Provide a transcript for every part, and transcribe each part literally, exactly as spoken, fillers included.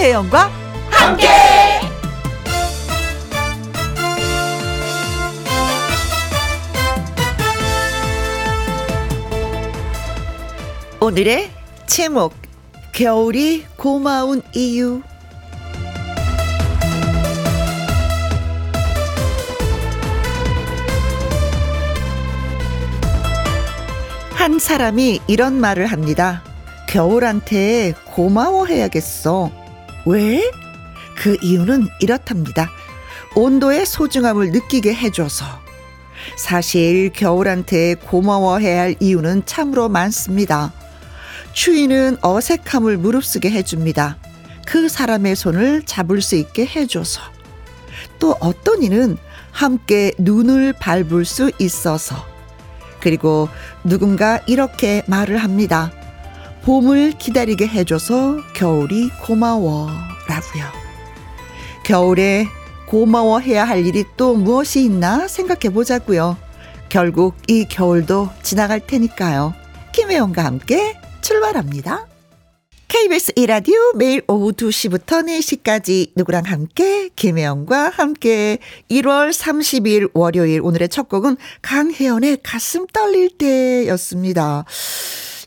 김혜영과 함께. 오늘의 제목, 겨울이 고마운 이유. 한 사람이 이런 말을 합니다. 겨울한테 고마워해야겠어. 왜? 그 이유는 이렇답니다. 온도의 소중함을 느끼게 해줘서. 사실 겨울한테 고마워해야 할 이유는 참으로 많습니다. 추위는 어색함을 무릅쓰게 해줍니다. 그 사람의 손을 잡을 수 있게 해줘서. 또 어떤 이는 함께 눈을 밟을 수 있어서. 그리고 누군가 이렇게 말을 합니다. 봄을 기다리게 해줘서 겨울이 고마워라고요. 겨울에 고마워해야 할 일이 또 무엇이 있나 생각해 보자고요. 결국 이 겨울도 지나갈 테니까요. 김혜영과 함께 출발합니다. 케이비에스 일 라디오 매일 오후 두 시부터 네 시까지 누구랑 함께, 김혜영과 함께. 일월 삼십일 월요일, 오늘의 첫 곡은 강혜연의 가슴 떨릴 때였습니다.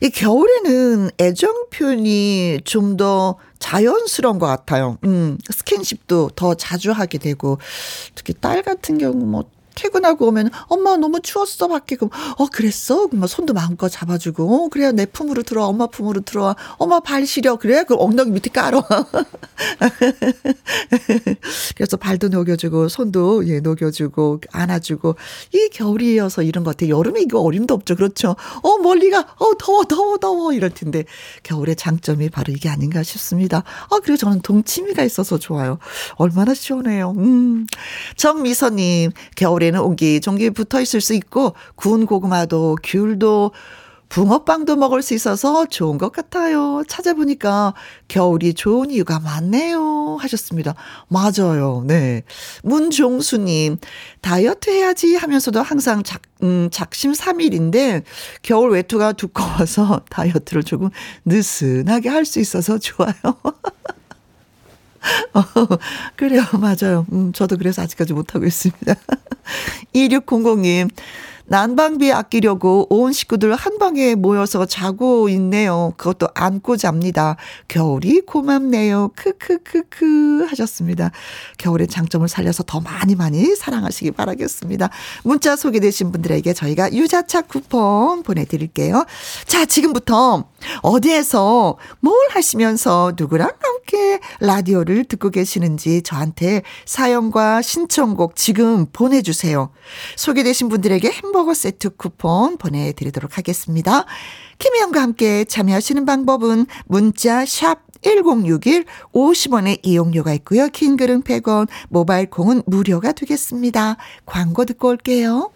이 겨울에는 애정 표현이 좀 더 자연스러운 것 같아요. 음, 스킨십도 더 자주 하게 되고, 특히 딸 같은 경우 뭐 퇴근하고 오면 엄마 너무 추웠어 밖에. 그럼 어 그랬어? 그럼 손도 마음껏 잡아주고, 어, 그래야 내 품으로 들어와, 엄마 품으로 들어와, 엄마 발 시려, 그래? 그럼 엉덩이 밑에 깔아. 그래서 발도 녹여주고 손도 예 녹여주고 안아주고. 이 겨울이어서 이런 것 같아. 여름에 이거 어림도 없죠, 그렇죠? 어 멀리가 어 더워 더워 더워 이럴 텐데, 겨울의 장점이 바로 이게 아닌가 싶습니다. 아 그리고 저는 동치미가 있어서 좋아요. 얼마나 시원해요. 음 정미선님, 겨울에 는 옹기종기 붙어있을 수 있고 구운 고구마도 귤도 붕어빵도 먹을 수 있어서 좋은 것 같아요. 찾아보니까 겨울이 좋은 이유가 많네요 하셨습니다. 맞아요. 네. 문종수님, 다이어트 해야지 하면서도 항상 작, 음, 작심 삼 일인데 겨울 외투가 두꺼워서 다이어트를 조금 느슨하게 할 수 있어서 좋아요. 어, 그래요. 맞아요. 음, 저도 그래서 아직까지 못하고 있습니다. 이육공공님, 난방비 아끼려고 온 식구들 한 방에 모여서 자고 있네요. 그것도 안고 잡니다. 겨울이 고맙네요. 크크크크 하셨습니다. 겨울의 장점을 살려서 더 많이 많이 사랑하시기 바라겠습니다. 문자 소개되신 분들에게 저희가 유자차 쿠폰 보내드릴게요. 자, 지금부터 어디에서 뭘 하시면서 누구랑 함께 라디오를 듣고 계시는지 저한테 사연과 신청곡 지금 보내주세요. 소개되신 분들에게 버거 세트 쿠폰 보내드리도록 하겠습니다. 김혜영과 함께 참여하시는 방법은 문자 샵 일공육일, 오십 원의 이용료가 있고요. 긴 글은 백 원, 모바일 콩은 무료가 되겠습니다. 광고 듣고 올게요.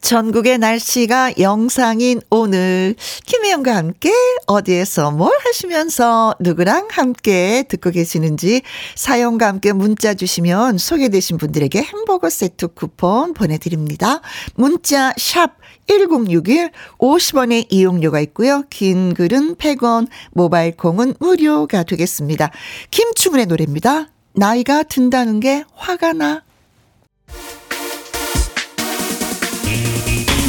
전국의 날씨가 영상인 오늘, 김혜영과 함께 어디에서 뭘 하시면서 누구랑 함께 듣고 계시는지 사연과 함께 문자 주시면 소개되신 분들에게 햄버거 세트 쿠폰 보내드립니다. 문자 샵 일공육일, 오십 원의 이용료가 있고요. 긴 글은 백 원, 모바일 콩은 무료가 되겠습니다. 김충은의 노래입니다. 나이가 든다는 게 화가 나.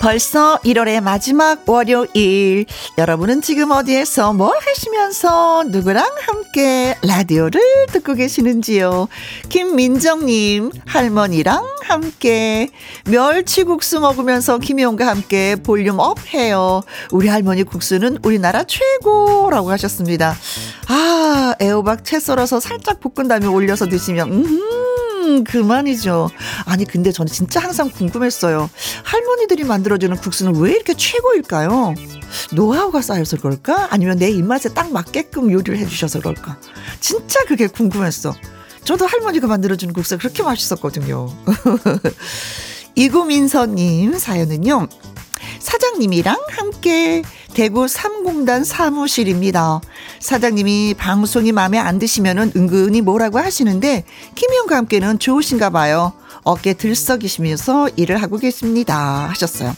벌써 일월의 마지막 월요일, 여러분은 지금 어디에서 뭘 하시면서 누구랑 함께 라디오를 듣고 계시는지요. 김민정님, 할머니랑 함께 멸치국수 먹으면서 김혜영과 함께 볼륨 업해요. 우리 할머니 국수는 우리나라 최고라고 하셨습니다. 아, 애호박 채 썰어서 살짝 볶은 다음에 올려서 드시면 음 그만이죠. 아니 근데 저는 진짜 항상 궁금했어요. 할머니들이 만들어주는 국수는 왜 이렇게 최고일까요? 노하우가 쌓여서 그럴까? 아니면 내 입맛에 딱 맞게끔 요리를 해주셔서 그럴까? 진짜 그게 궁금했어. 저도 할머니가 만들어준 국수 그렇게 맛있었거든요. 이구민서님 사연은요, 사장님이랑 함께 대구 삼공단 사무실입니다. 사장님이 방송이 마음에 안 드시면 은근히 뭐라고 하시는데 김희영과 함께는 좋으신가 봐요. 어깨 들썩이시면서 일을 하고 계십니다 하셨어요.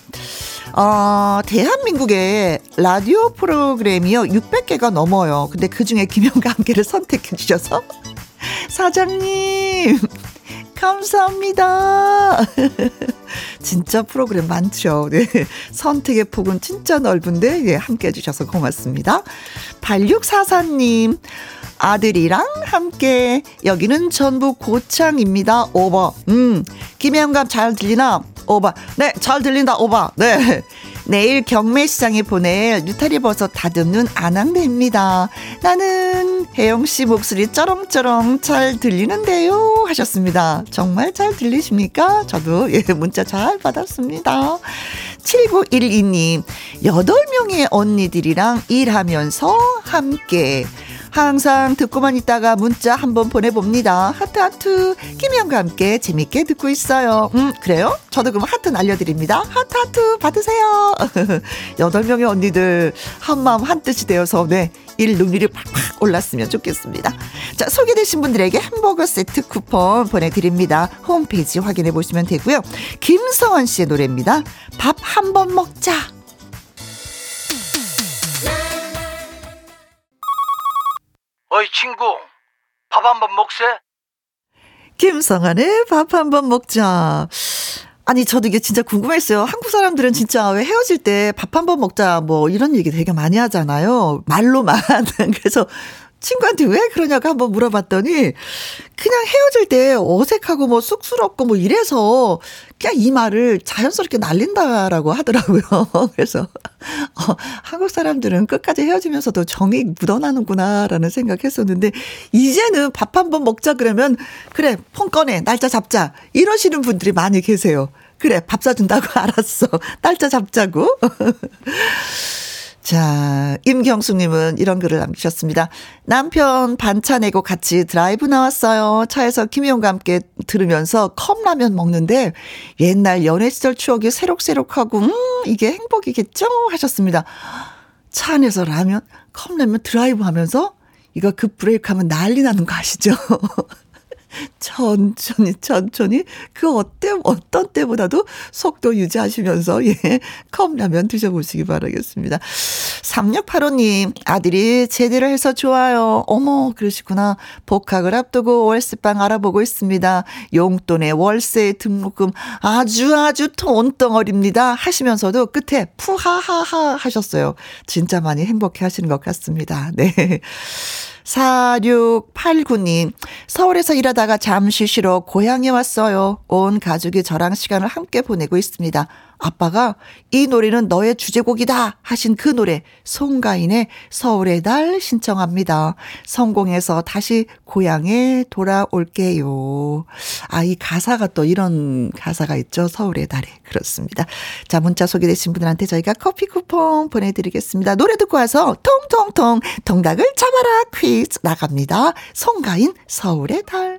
어, 대한민국에 라디오 프로그램이요 육백 개가 넘어요. 근데 그중에 김희영과 함께를 선택해 주셔서 사장님 감사합니다. 진짜 프로그램 많죠. 네. 선택의 폭은 진짜 넓은데 네, 함께해 주셔서 고맙습니다. 팔육사사님 아들이랑 함께 여기는 전북 고창입니다. 오버. 음, 김혜영감 잘 들리나? 오바. 네, 잘 들린다. 오바. 네. 내일 경매시장에 보낼 느타리 버섯 다듬는 아낙네입니다. 나는 혜영씨 목소리 쩌렁쩌렁 잘 들리는데요 하셨습니다. 정말 잘 들리십니까? 저도 예, 문자 잘 받았습니다. 칠구일이님 여덟 명의 언니들이랑 일하면서 함께 항상 듣고만 있다가 문자 한번 보내봅니다. 하트 하트. 김혜영과 함께 재밌게 듣고 있어요. 음, 그래요? 저도 그럼 하트 날려드립니다. 하트 하트 받으세요. 여덟 명의 언니들 한마음 한뜻이 되어서 네, 일 능률이 팍팍 올랐으면 좋겠습니다. 자, 소개되신 분들에게 햄버거 세트 쿠폰 보내드립니다. 홈페이지 확인해 보시면 되고요. 김서환 씨의 노래입니다. 밥 한 번 먹자. 어이 친구, 밥 한 번 먹세? 김성환의 밥 한 번 먹자. 아니 저도 이게 진짜 궁금했어요. 한국 사람들은 진짜 왜 헤어질 때 밥 한 번 먹자 뭐 이런 얘기 되게 많이 하잖아요. 말로만. 그래서 친구한테 왜 그러냐고 한번 물어봤더니 그냥 헤어질 때 어색하고 뭐 쑥스럽고 뭐 이래서 그냥 이 말을 자연스럽게 날린다라고 하더라고요. 그래서 어, 한국 사람들은 끝까지 헤어지면서도 정이 묻어나는구나라는 생각했었는데 이제는 밥 한번 먹자 그러면 그래 폰 꺼내 날짜 잡자 이러시는 분들이 많이 계세요. 그래 밥 사준다고 알았어 날짜 잡자고. 자, 임경숙님은 이런 글을 남기셨습니다. 남편 반차 내고 같이 드라이브 나왔어요. 차에서 김희영과 함께 들으면서 컵라면 먹는데 옛날 연애 시절 추억이 새록새록하고 음 이게 행복이겠죠 하셨습니다. 차 안에서 라면, 컵라면 드라이브하면서 이거 급 브레이크하면 난리 나는 거 아시죠? 천천히 천천히 그 어때, 어떤 때보다도 속도 유지하시면서 예, 컵라면 드셔보시기 바라겠습니다. 삼육팔오님 아들이 제대를 해서 좋아요. 어머 그러시구나. 복학을 앞두고 월세방 알아보고 있습니다. 용돈에 월세 등록금 아주 아주 돈덩어리입니다 하시면서도 끝에 푸하하하 하셨어요. 진짜 많이 행복해 하시는 것 같습니다. 네. 사육팔구님 서울에서 일하다가 잠시 쉬러 고향에 왔어요. 온 가족이 저랑 시간을 함께 보내고 있습니다. 아빠가 이 노래는 너의 주제곡이다 하신 그 노래 송가인의 서울의 달 신청합니다. 성공해서 다시 고향에 돌아올게요. 아, 이 가사가 또 이런 가사가 있죠. 서울의 달에. 그렇습니다. 자, 문자 소개되신 분들한테 저희가 커피 쿠폰 보내드리겠습니다. 노래 듣고 와서 통통통 통닭을 잡아라 퀴즈 나갑니다. 송가인 서울의 달.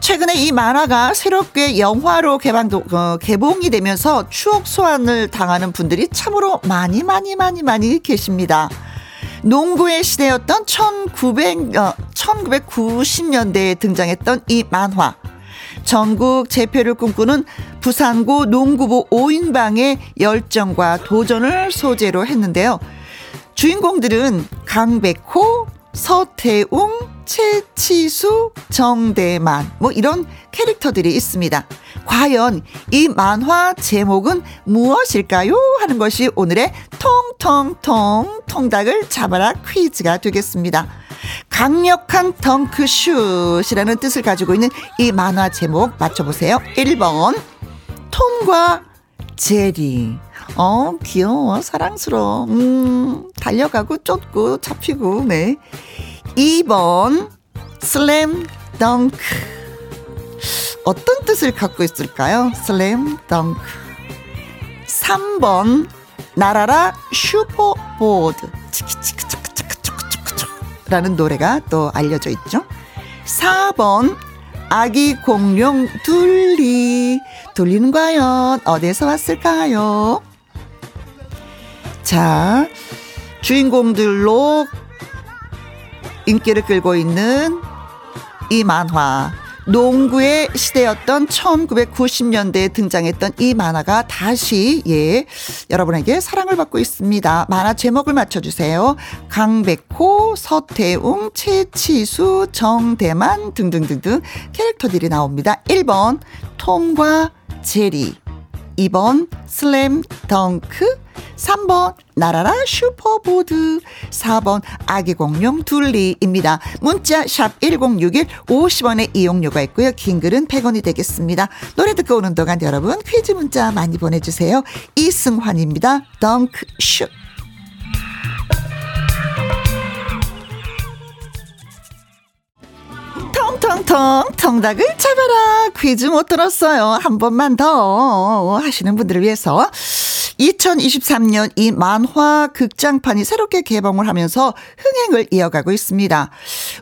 최근에 이 만화가 새롭게 영화로 개방도, 어, 개봉이 되면서 추억 소환을 당하는 분들이 참으로 많이 많이 많이 많이 계십니다. 농구의 시대였던 천구백, 어, 천구백구십 년대에 등장했던 이 만화. 전국 재패를 꿈꾸는 부산고 농구부 오 인방의 열정과 도전을 소재로 했는데요. 주인공들은 강백호, 서태웅, 최치수, 정대만 뭐 이런 캐릭터들이 있습니다. 과연 이 만화 제목은 무엇일까요? 하는 것이 오늘의 통통통 통닭을 잡아라 퀴즈가 되겠습니다. 강력한 덩크슛이라는 뜻을 가지고 있는 이 만화 제목 맞춰보세요. 일 번 톰과 제리. 어 귀여워 사랑스러워. 음 달려가고 쫓고 잡히고. 네. 이 번 슬램덩크. 어떤 뜻을 갖고 있을까요? 슬램덩크. 삼 번 날아라 슈퍼보드. 치키치키치키치키치키치키라는 노래가 또 알려져 있죠. 사 번 아기 공룡 둘리. 둘리는 과연 어디에서 왔을까요? 자, 주인공들로 인기를 끌고 있는 이 만화, 농구의 시대였던 천구백구십 년대에 등장했던 이 만화가 다시 예 여러분에게 사랑을 받고 있습니다. 만화 제목을 맞춰주세요. 강백호, 서태웅, 최치수, 정대만 등등등등 캐릭터들이 나옵니다. 일 번 톰과 제리, 이 번 슬램덩크, 삼 번 나라라 슈퍼보드, 사 번 아기공룡 둘리입니다. 문자 샵 일공육일 오십 원의 이용료가 있고요. 긴 글은 백 원이 되겠습니다. 노래 듣고 오는 동안 여러분 퀴즈 문자 많이 보내주세요. 이승환입니다. 덩크슛. 통통통 통닭을 잡아라. 퀴즈 못 들었어요. 한 번만 더 하시는 분들을 위해서 이천이십삼 년 이 만화 극장판이 새롭게 개봉을 하면서 흥행을 이어가고 있습니다.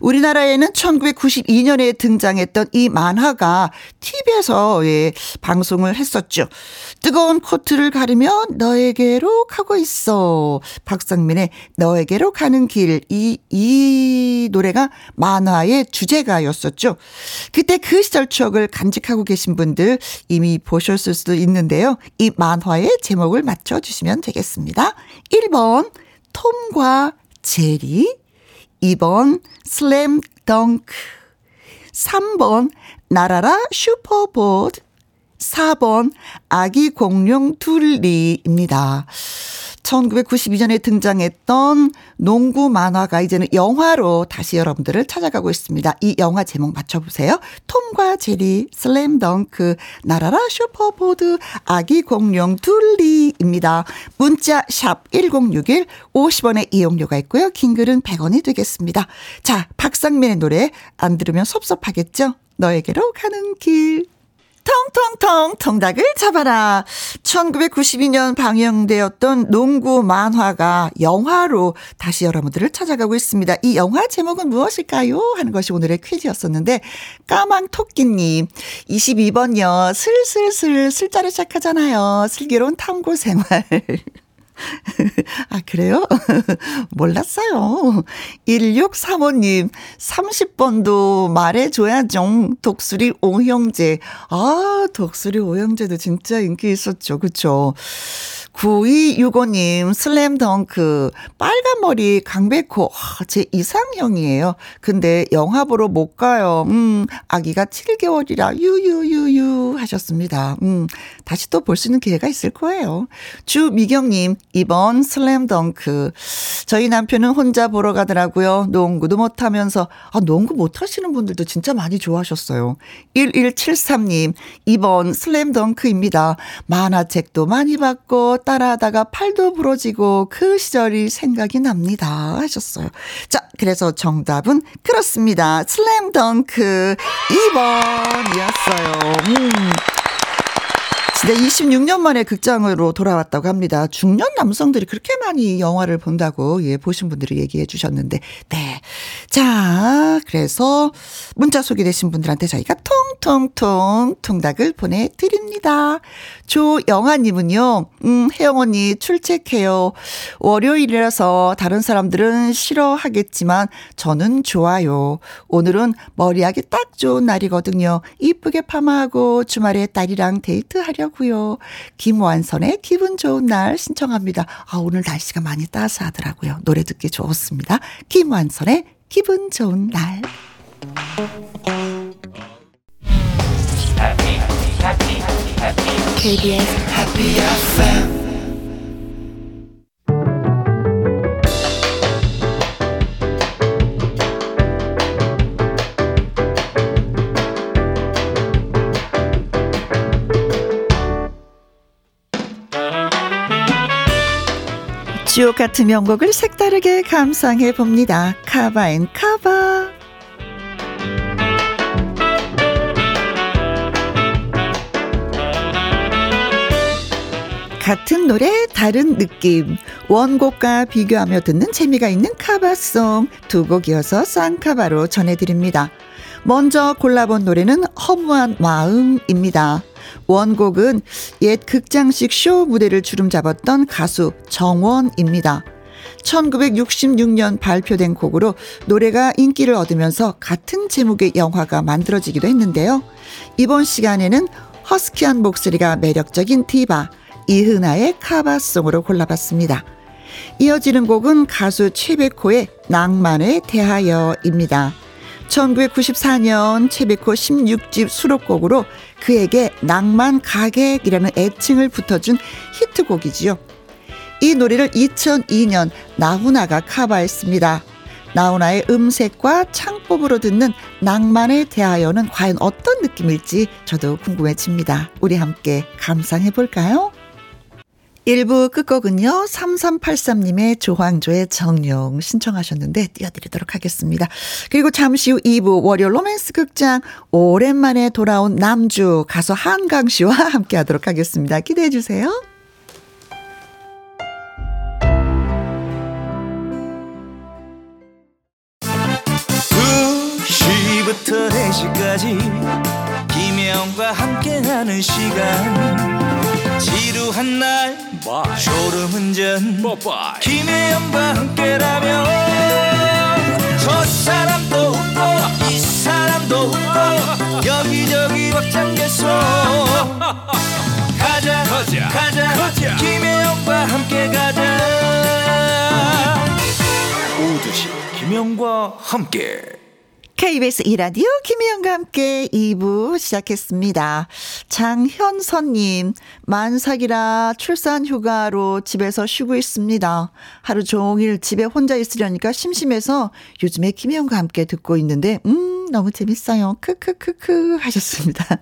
우리나라에는 천구백구십이 년에 등장했던 이 만화가 티비에서 예, 방송을 했었죠. 뜨거운 코트를 가르며 너에게로 가고 있어. 박상민의 너에게로 가는 길. 이, 이 노래가 만화의 주제가였었죠. 그때 그 시절 추억을 간직하고 계신 분들 이미 보셨을 수도 있는데요. 이 만화의 제목을 맞춰주시면 되겠습니다. 일 번 톰과 제리, 이 번 슬램덩크, 삼 번 나라라 슈퍼보드, 사 번 아기 공룡 둘리입니다. 천구백구십이 년에 등장했던 농구 만화가 이제는 영화로 다시 여러분들을 찾아가고 있습니다. 이 영화 제목 맞춰보세요. 톰과 제리, 슬램덩크, 나라라 슈퍼보드, 아기 공룡 둘리입니다. 문자 샵 일공육일 오십 원의 이용료가 있고요. 긴 글은 백 원이 되겠습니다. 자, 박상민의 노래 안 들으면 섭섭하겠죠? 너에게로 가는 길. 통통통 통닭을 잡아라. 천구백구십이 년 방영되었던 농구 만화가 영화로 다시 여러분들을 찾아가고 있습니다. 이 영화 제목은 무엇일까요? 하는 것이 오늘의 퀴즈였었는데, 까망토끼님 이십이 번요 슬슬슬 슬자로 시작하잖아요. 슬기로운 탐구 생활. 아 그래요? 몰랐어요. 일육삼오 님 삼십 번도 말해줘야죠. 독수리 오형제. 아 독수리 오형제도 진짜 인기 있었죠. 그렇죠. 구이육오 님 슬램덩크. 빨간머리 강백호. 아, 제 이상형이에요. 근데 영화 보러 못 가요. 음, 아기가 칠 개월이라 유유유유 하셨습니다. 음, 다시 또 볼 수 있는 기회가 있을 거예요. 주미경님 이 번 슬램덩크. 저희 남편은 혼자 보러 가더라고요. 농구도 못하면서. 아 농구 못하시는 분들도 진짜 많이 좋아하셨어요. 일일칠삼 님 이 번 슬램덩크입니다. 만화책도 많이 받고 따라하다가 팔도 부러지고 그 시절이 생각이 납니다 하셨어요. 자 그래서 정답은 그렇습니다. 슬램덩크 이 번이었어요. 음. 진짜 이십육 년 만에 극장으로 돌아왔다고 합니다. 중년 남성들이 그렇게 많이 영화를 본다고 예 보신 분들이 얘기해 주셨는데 네. 자 그래서 문자 소개되신 분들한테 저희가 통통통 통닭을 보내드립니다. 조영아님은요. 음, 혜영 언니 출첵해요. 월요일이라서 다른 사람들은 싫어하겠지만 저는 좋아요. 오늘은 머리하기 딱 좋은 날이거든요. 이쁘게 파마하고 주말에 딸이랑 데이트하려고 고요. 김완선의 기분 좋은 날 신청합니다. 아, 오늘 날씨가 많이 따스하더라고요. 노래 듣기 좋습니다. 김완선의 기분 좋은 날. 케이비에스 Happy 에프엠 주옥 같은 명곡을 색다르게 감상해 봅니다. 카바인 카바. 같은 노래 다른 느낌, 원곡과 비교하며 듣는 재미가 있는 카바송 두 곡 이어서 쌍카바로 전해드립니다. 먼저 골라본 노래는 허무한 마음입니다. 원곡은 옛 극장식 쇼 무대를 주름잡았던 가수 정원입니다. 천구백육십육 년 발표된 곡으로 노래가 인기를 얻으면서 같은 제목의 영화가 만들어지기도 했는데요. 이번 시간에는 허스키한 목소리가 매력적인 디바 이은하의 카바송으로 골라봤습니다. 이어지는 곡은 가수 최백호의 낭만에 대하여입니다. 천구백구십사 년 최백호 십육 집 수록곡으로 그에게 낭만 가객이라는 애칭을 붙여준 히트곡이지요. 이 노래를 이천이 년 나훈아가 카바했습니다. 나훈아의 음색과 창법으로 듣는 낭만에 대하여는 과연 어떤 느낌일지 저도 궁금해집니다. 우리 함께 감상해볼까요? 일 부 끝곡은요. 삼삼팔삼 님의 조황조의 정룡 신청하셨는데 띄워드리도록 하겠습니다. 그리고 잠시 후 이 부 월요 로맨스 극장 오랜만에 돌아온 남주 가수 한강 씨와 함께하도록 하겠습니다. 기대해 주세요. 두 시부터 네 시까지 김혜영과 함께하는 시간 지루한 날 Bye. 졸음운전 Bye. 김혜영과 함께라면 저 사람도 웃고 이 사람도 웃고 여기저기 벅찬개소 가자, 가자 가자 가자 김혜영과 함께 가자 오두시 김혜영과 함께 케이비에스 이 라디오 김혜영과 함께 이 부 시작했습니다. 장현선님, 만삭이라 출산 휴가로 집에서 쉬고 있습니다. 하루 종일 집에 혼자 있으려니까 심심해서 요즘에 김혜영과 함께 듣고 있는데 음 너무 재밌어요. 크크크크 하셨습니다.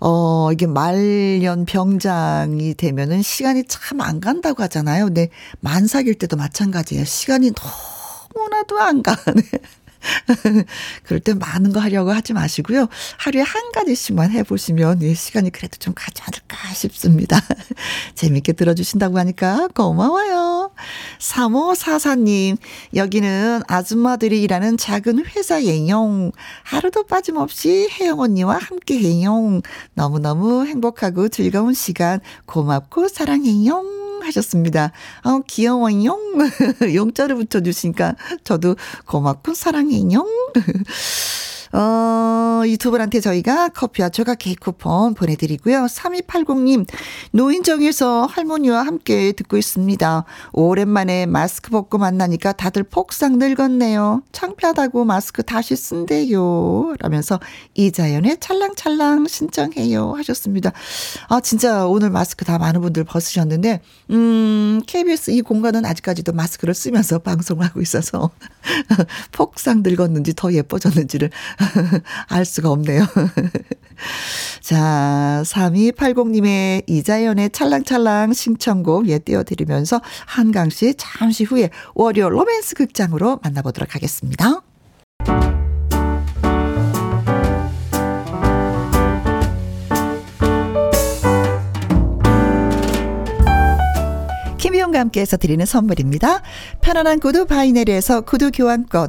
어 이게 말년병장이 되면은 시간이 참 안 간다고 하잖아요. 근데 만삭일 때도 마찬가지예요. 시간이 너무나도 안 가네. 그럴 때 많은 거 하려고 하지 마시고요. 하루에 한 가지씩만 해보시면 이 시간이 그래도 좀 가지 않을까 싶습니다. 재밌게 들어주신다고 하니까 고마워요. 삼오사사 님, 여기는 아줌마들이 일하는 작은 회사예요. 하루도 빠짐없이 혜영 언니와 함께해요. 너무너무 행복하고 즐거운 시간 고맙고 사랑해요. 하셨습니다. 아, 귀여워 용 용자를 붙여주시니까 저도 고맙고 사랑해 용. 어, 이 두 분한테 저희가 커피와 조각 케이크 쿠폰 보내드리고요. 삼이팔공 님, 노인정에서 할머니와 함께 듣고 있습니다. 오랜만에 마스크 벗고 만나니까 다들 폭삭 늙었네요. 창피하다고 마스크 다시 쓴대요. 라면서 이자연의 찰랑찰랑 신청해요. 하셨습니다. 아, 진짜 오늘 마스크 다 많은 분들 벗으셨는데, 음, 케이비에스 이 공간은 아직까지도 마스크를 쓰면서 방송을 하고 있어서 폭삭 늙었는지 더 예뻐졌는지를 알 수가 없네요. 자, 삼이팔공 님의 이자연의 찰랑찰랑 신청곡 예 띄워드리면서 한강 씨 잠시 후에 월요 로맨스 극장으로 만나보도록 하겠습니다. 김희용과 함께해서 드리는 선물입니다. 편안한 구두 바이네리에서 구두 교환권,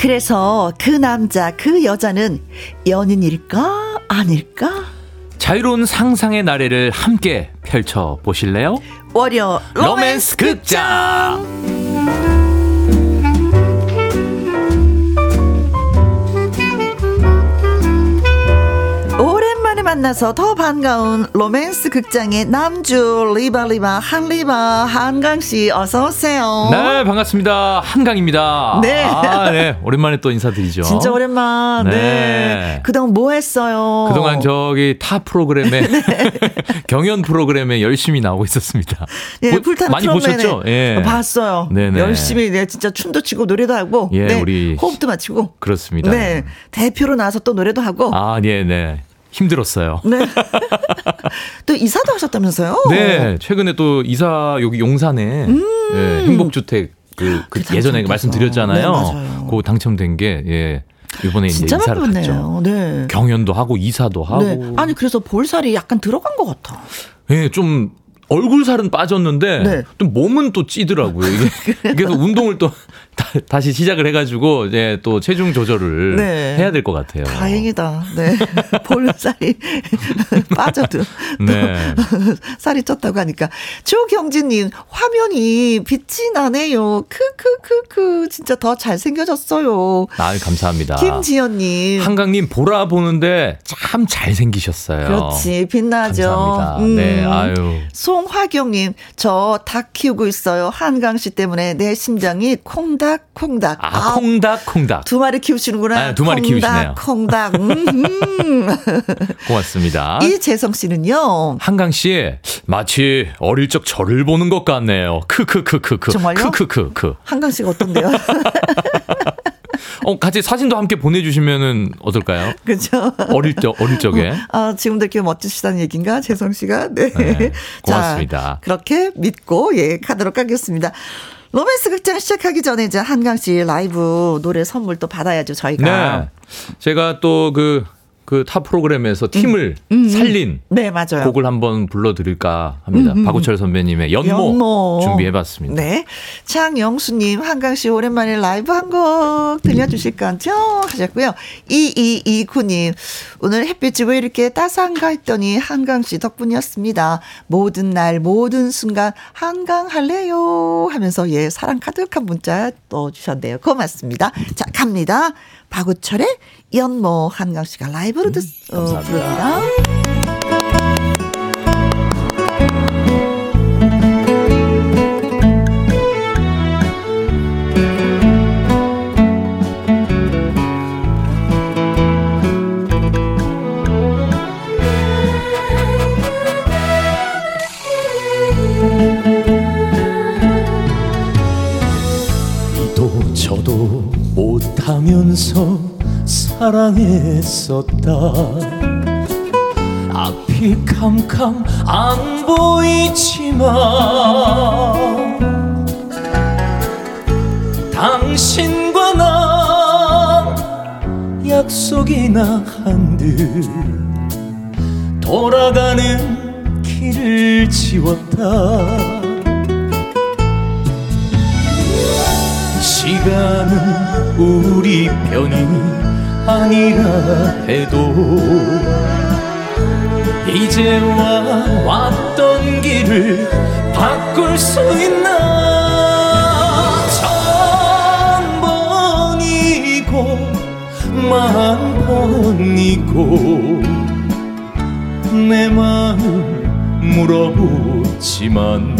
그래서 그 남자 그 여자는 연인일까 아닐까? 자유로운 상상의 나래를 함께 펼쳐보실래요? 월요 로맨스 극장, 오랜만에 만나서 더 반가운 로맨스 극장의 남주 리바리바 한리바 한강씨 어서오세요. 네, 반갑습니다. 한강입니다. 네. 아, 네. 오랜만에 또 인사드리죠. 진짜 오랜만. 네. 네. 그동안 뭐 했어요? 그동안 저기 타 프로그램에 네. 경연 프로그램에 열심히 나오고 있었습니다. 네, 보, 풀타임 많이 보셨죠? 네. 봤어요. 네네. 열심히 네, 진짜 춤도 추고 노래도 하고 예, 네. 우리 호흡도 맞추고 그렇습니다. 네. 대표로 나와서 또 노래도 하고. 아, 네, 네. 힘들었어요. 네. 또 이사도 하셨다면서요? 네. 최근에 또 이사 여기 용산에 음~ 예, 행복주택 그, 그 예전에 말씀드렸잖아요. 네, 그 당첨된 게 예. 이번에 이제 이사를 갔죠. 네. 경연도 하고 이사도 하고. 네. 아니 그래서 볼살이 약간 들어간 것 같아. 예, 좀 얼굴 살은 빠졌는데 네. 또 몸은 또 찌더라고요. 이게 그래서 운동을 또 다, 다시 시작을 해가지고 이제 또 체중 조절을 네. 해야 될 것 같아요. 다행이다. 네. 볼살이 빠져도 네. 살이 쪘다고 하니까. 조경진님 화면이 빛이 나네요. 크크크크 진짜 더 잘생겨졌어요. 아, 감사합니다. 김지연님 한강님 보라 보는데 참 잘생기셨어요. 그렇지 빛나죠. 감사합니다. 음. 네, 아유. 송화경님 저 닭 키우고 있어요. 한강씨 때문에 내 심장이 콩닥 콩닥. 아, 아, 콩닥, 콩닥. 두 마리 키우시는구나. 아, 두 마리 콩닥, 키우시네요. 콩닥, 음. 고맙습니다. 이재성 씨는요. 한강 씨, 마치 어릴 적 저를 보는 것 같네요. 크크크크크. 정말요? 크크크크. 한강 씨가 어떤데요? 어, 같이 사진도 함께 보내주시면은 어떨까요? 그죠. 어릴 적, 어릴 적에. 아, 지금도 이렇게 멋지시다는 얘기인가? 재성 씨가. 네. 네 고맙습니다. 자, 그렇게 믿고, 예, 가도록 하겠습니다. 로맨스 극장 시작하기 전에 이제 한강 씨 라이브 노래 선물 또 받아야죠, 저희가. 네. 제가 또 그, 그 타 프로그램에서 팀을 음. 음. 살린 네, 맞아요. 곡을 한번 불러드릴까 합니다. 음. 박우철 선배님의 연모, 연모. 준비해봤습니다. 네. 장영수님, 한강 씨 오랜만에 라이브 한 곡 들려주실 건죠? 하셨고요. 이이이구님, 오늘 햇빛이 왜 이렇게 따스한가 했더니 한강 씨 덕분이었습니다. 모든 날, 모든 순간, 한강 할래요. 하면서 예, 사랑 가득한 문자 또 주셨네요. 고맙습니다. 자, 갑니다. 박우철의 연모 한강 씨가 라이브로 듣, 음, 어, 부릅니다. 이도 저도 못하면서 사랑했었다. 앞이 캄캄 안 보이지만 당신과 난 약속이나 한 듯 돌아가는 길을 지웠다. 시간은 우리 편이 아니라 해도 이제와 왔던 길을 바꿀 수 있나. 천 번이고 만 번이고 내 마음 물어보지만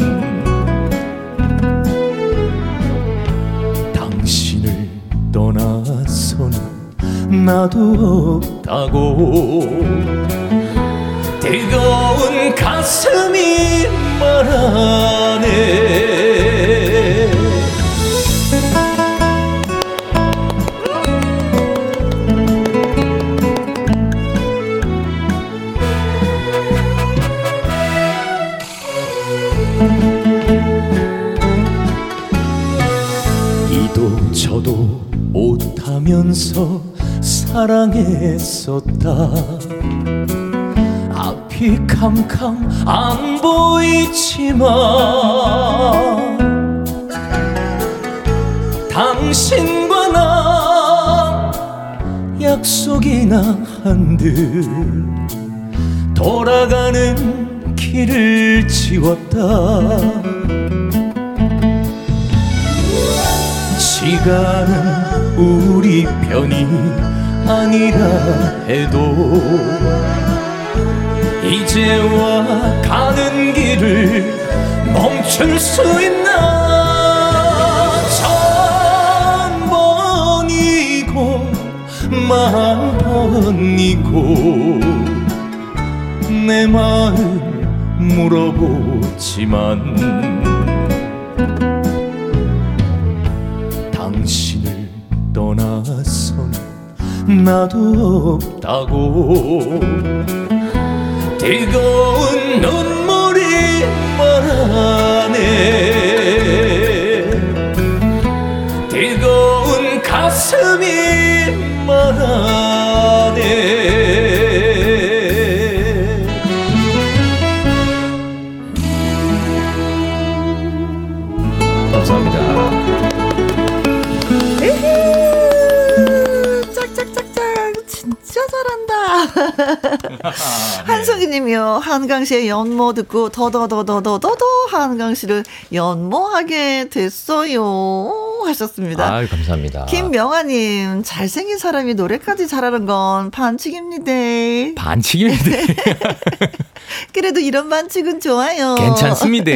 떠나서는 나도 없다고 뜨거운 가슴이 말하네. 이도 저도 못하면서 사랑했었다. 앞이 캄캄 안 보이지만 당신과 나 약속이나 한 듯 돌아가는 길을 지웠다. 시간은 우리 편이 아니라 해도 이제와 가는 길을 멈출 수 있나. 천 번이고 만 번이고 내 마음 물어보지만 떠나서는 나도 없다고 뜨거운 눈물이 말하네. 뜨거운 가슴이 말하네. 감사합니다. 진짜 잘한다. 한석희님이요. 한강시의 연모 듣고 더더더더더더더 한강시를 연모하게 됐어요 하셨습니다. 아유, 감사합니다. 김명아님, 잘생긴 사람이 노래까지 잘하는 건 반칙입니다. 반칙입니다. 그래도 이런 반칙은 좋아요. 괜찮습니다.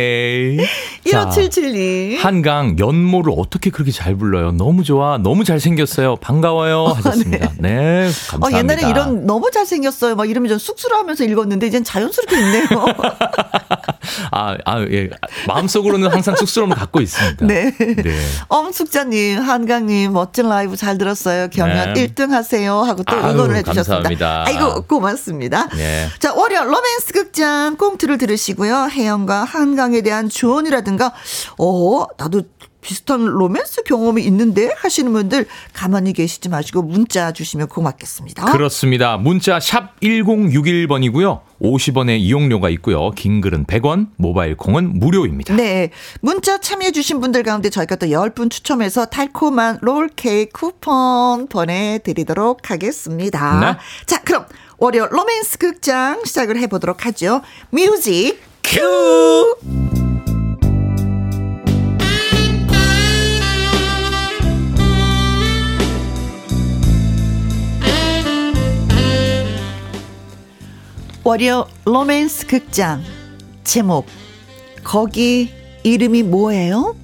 일오칠칠이 한강 연모를 어떻게 그렇게 잘 불러요? 너무 좋아. 너무 잘생겼어요. 반가워요 하셨습니다. 어, 네. 네, 감사합니다. 어, 옛날에 이런 너무 잘생겼어요 막 이러면 좀 쑥스러워하면서 읽었는데 이젠 자연스럽게 읽네요. 아, 아, 예. 마음속으로는 항상 쑥스러움을 갖고 있습니다. 네. 네. 엄숙자님, 한강님 멋진 라이브 잘 들었어요. 경연 네. 일 등 하세요 하고 또 응원을 해주셨습니다. 감사합니다. 아이고 고맙습니다. 네. 자, 월요 로맨스 극장 꽁트를 들으시고요. 혜영과 한강에 대한 조언이라든가 어 나도 비슷한 로맨스 경험이 있는데 하시는 분들 가만히 계시지 마시고 문자 주시면 고맙겠습니다. 그렇습니다. 문자 샵 일공육일 번이고요. 오십 원의 이용료가 있고요. 긴 글은 백 원, 모바일 콩은 무료입니다. 네. 문자 참여해 주신 분들 가운데 저희가 또 열 분 추첨해서 달콤한 롤케이크 쿠폰 보내드리도록 하겠습니다. 네? 자, 그럼 월요 로맨스 극장 시작을 해보도록 하죠. 뮤직 큐! 월요 로맨스 극장 제목 거기 이름이 뭐예요?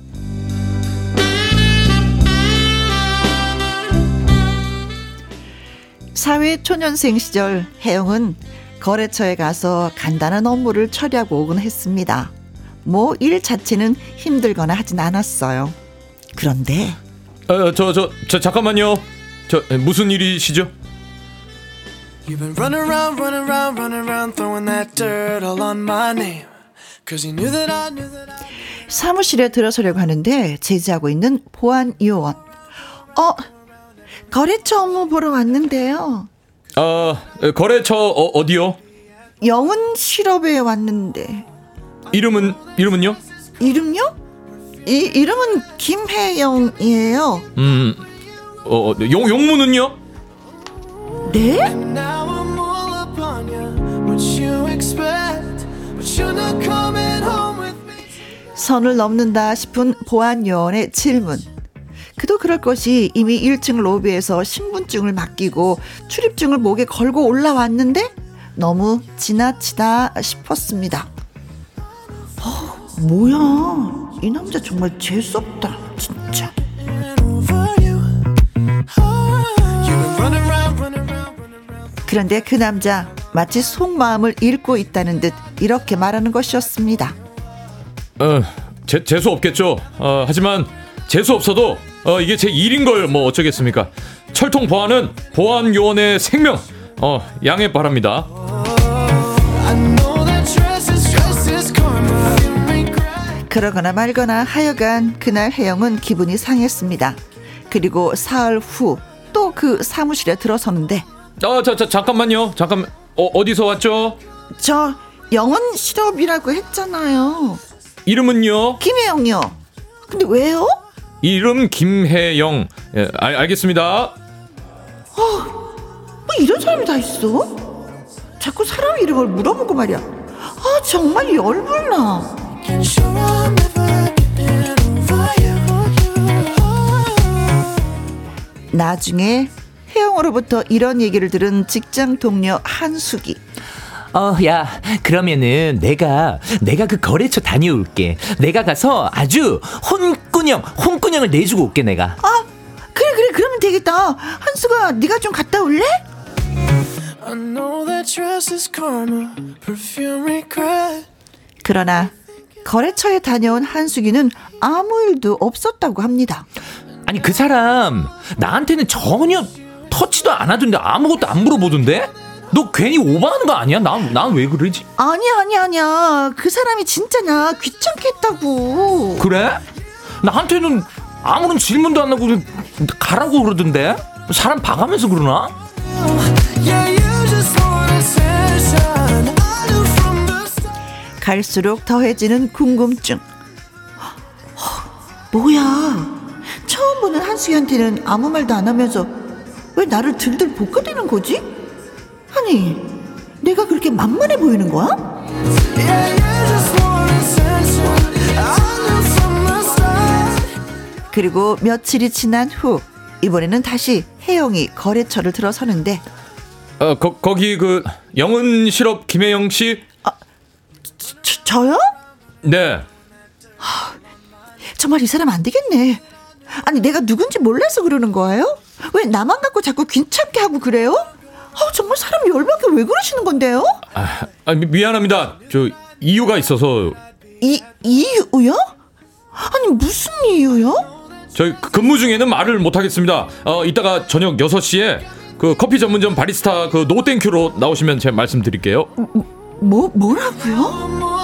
사회초년생 시절 혜영은 거래처에 가서 간단한 업무를 처리하고 오곤 했습니다. 뭐 일 자체는 힘들거나 하진 않았어요. 그런데 저 저 저 저, 잠깐만요. 저 무슨 일이시죠? You've been running around, running around, running around, throwing that dirt all on my name. Cause you knew that I knew that I. 사무실에 들어서려고 하는데 제지하고 있는 보안 요원. 어, 거래처 업무 보러 왔는데요. 아, 거래처 어, 어디요? 영은 실업에 왔는데. 이름은 이름은요? 이름요? 이 이름은 김혜영이에요. 음, 어, 용 용문은요? 네? 선을 넘는다 싶은 보안요원의 질문. 그도 그럴 것이 이미 일 층 로비에서 신분증을 맡기고 출입증을 목에 걸고 올라왔는데 너무 지나치다 싶었습니다. 어, 뭐야, 이 남자 정말 재수없다 진짜. 그런데 그 남자 마치 속마음을 읽고 있다는 듯 이렇게 말하는 것이었습니다. 어, 재, 재수 없겠죠. 어, 하지만 재수 없어도 어, 이게 제 일인 걸 뭐 어쩌겠습니까. 철통 보안은 보안 요원의 생명, 어, 양해 바랍니다. 그러거나 말거나 하여간 그날 혜영은 기분이 상했습니다. 그리고 사흘 후 또 그 사무실에 들어서는데. 아, 자, 자, 잠깐만요. 잠깐, 어, 어디서 왔죠? 저 영원 실업이라고 했잖아요. 이름은요? 김혜영이요. 근데 왜요? 이름 김혜영. 예, 알, 알겠습니다. 어, 뭐 이런 사람이 다 있어? 자꾸 사람 이름을 물어보고 말이야. 아, 정말 열불나. 나중에 혜영으로부터 이런 얘기를 들은 직장 동료 한숙이. 어, 야, 그러면은 내가 내가 그 거래처 다녀올게. 내가 가서 아주 혼꾸녕 혼꾸녕을 내주고 올게 내가. 아, 그래 그래, 그러면 되겠다. 한수가 네가 좀 갔다 올래? 그러나 거래처에 다녀온 한숙이는 아무 일도 없었다고 합니다. 아니, 그 사람 나한테는 전혀 터치도 안 하던데, 아무것도 안 물어보던데. 너 괜히 오버하는 거 아니야? 난, 난 왜 그러지? 아니야 아니야 아니야. 그 사람이 진짜냐, 귀찮게 했다고. 그래? 나한테는 아무런 질문도 안 하고 가라고 그러던데. 사람 봐가면서 그러나? 갈수록 더해지는 궁금증. 허, 뭐야, 처음 보는 한수이한테는 아무 말도 안 하면서 왜 나를 들들 볶아대는 거지? 아니, 내가 그렇게 만만해 보이는 거야? 그리고 며칠이 지난 후 이번에는 다시 혜영이 거래처를 들어서는데. 어, 거, 거기 그 영은 실업 김혜영 씨? 아, 저, 저요? 네. 하, 정말 이 사람 안 되겠네. 아니, 내가 누군지 몰라서 그러는 거예요? 왜 나만 갖고 자꾸 귀찮게 하고 그래요? 아, 정말 사람 열받게 왜 그러시는 건데요? 아, 아, 미, 미안합니다. 저 이유가 있어서. 이 이유요? 아니, 무슨 이유요? 저희 근무 중에는 말을 못 하겠습니다. 어, 이따가 저녁 여섯 시에 그 커피 전문점 바리스타 그 노땡큐로 나오시면 제가 말씀드릴게요. 뭐 뭐라고요?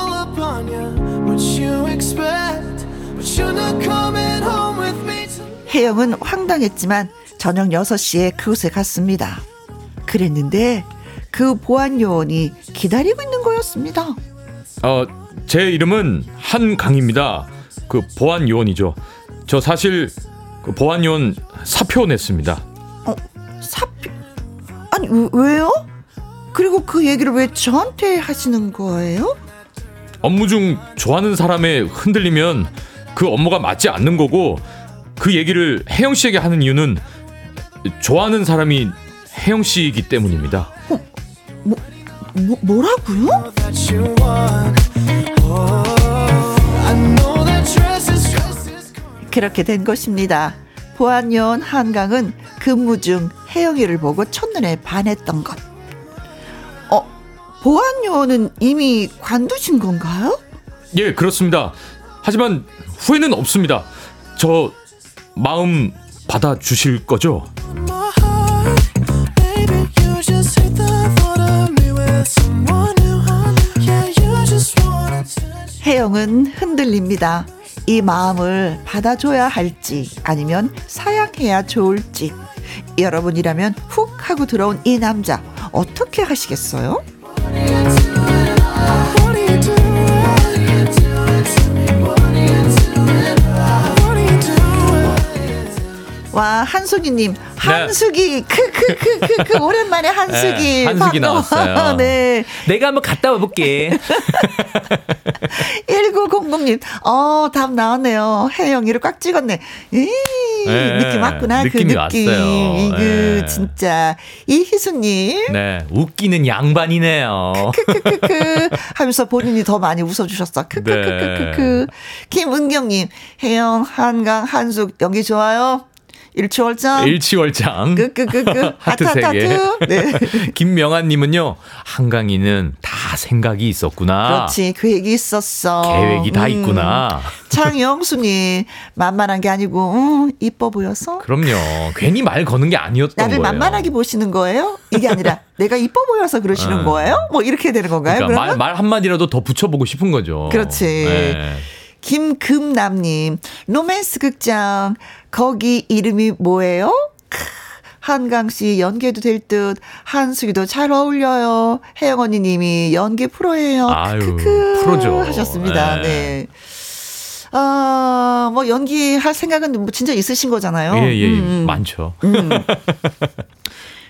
혜영은 황당했지만 저녁 여섯 시에 그곳에 갔습니다. 그랬는데 그 보안 요원이 기다리고 있는 거였습니다. 어, 제 이름은 한강입니다. 그 보안 요원이죠. 저 사실 그 보안 요원 사표 냈습니다. 어, 사표? 아니, 왜요? 그리고 그 얘기를 왜 저한테 하시는 거예요? 업무 중 좋아하는 사람에 흔들리면 그 업무가 맞지 않는 거고, 그 얘기를 혜영 씨에게 하는 이유는 좋아하는 사람이 혜영 씨이기 때문입니다. 어, 뭐, 뭐 뭐라고요? 그렇게 된 것입니다. 보안요원 한강은 근무 중 혜영이를 보고 첫눈에 반했던 것. 어, 보안요원은 이미 관두신 건가요? 예, 그렇습니다. 하지만 후회는 없습니다. 저 마음 받아주실 거죠? 혜영은 흔들립니다. 이 마음을 받아줘야 할지 아니면 사양해야 좋을지. 여러분이라면 훅 하고 들어온 이 남자 어떻게 하시겠어요? 와, 한숙이님, 한숙이, 크크크크크, 네. 오랜만에 한숙이. 네, 한숙이 나왔어요. 네. 내가 한번 갔다 와볼게. 천구백님, 어, 답 나왔네요. 혜영이를 꽉 찍었네. 에이, 네, 느낌 왔구나. 그 느낌. 왔어요. 이거 네. 진짜. 이희수님. 네, 웃기는 양반이네요. 크크크크크 하면서 본인이 더 많이 웃어주셨어. 크크크크크크. 네. 김은경님, 혜영, 한강, 한숙, 여기 좋아요. 일치월장. 일치월장. 끄끄끄끄. 하트 세 개. 네. 김명환님은요, 한강이는 다 생각이 있었구나. 그렇지, 계획이 있었어. 계획이 다 음. 있구나. 창영수님, 만만한 게 아니고, 음, 이뻐 보여서. 그럼요. 괜히 말 거는 게 아니었던 나를 거예요. 나를 만만하게 보시는 거예요? 이게 아니라. 내가 이뻐 보여서 그러시는 음. 거예요? 뭐 이렇게 되는 건가요? 그러니까 말, 말 한마디라도 더 붙여보고 싶은 거죠. 그렇지. 네. 김금남님, 로맨스 극장 거기 이름이 뭐예요? 한강씨 연기해도 될 듯, 한숙이도 잘 어울려요. 혜영 언니님이 연기 프로예요. 아유, 프로죠. 하셨습니다. 네. 네. 어, 뭐 연기할 생각은 뭐 진짜 있으신 거잖아요. 예, 예, 음. 많죠. 음.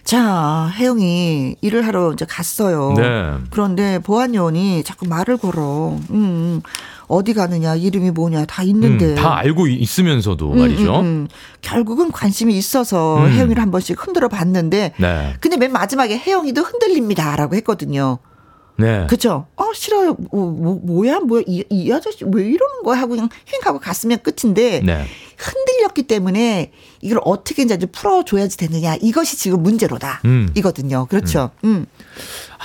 자, 혜영이 일을 하러 이제 갔어요. 네. 그런데 보안요원이 자꾸 말을 걸어. 음, 어디 가느냐, 이름이 뭐냐, 다 있는데. 음, 다 알고 있으면서도 말이죠. 음, 음, 음. 결국은 관심이 있어서 음. 혜영이를 한 번씩 흔들어 봤는데. 네. 근데 맨 마지막에 혜영이도 흔들립니다. 라고 했거든요. 네. 그죠? 어, 싫어요. 뭐, 뭐, 뭐야, 뭐야. 이, 이 아저씨 왜 이러는 거야? 하고 그냥 휙 하고 갔으면 끝인데. 네. 흔들렸기 때문에 이걸 어떻게 이제 풀어줘야지 되느냐. 이것이 지금 문제로다. 음. 이거든요. 그렇죠. 음. 음.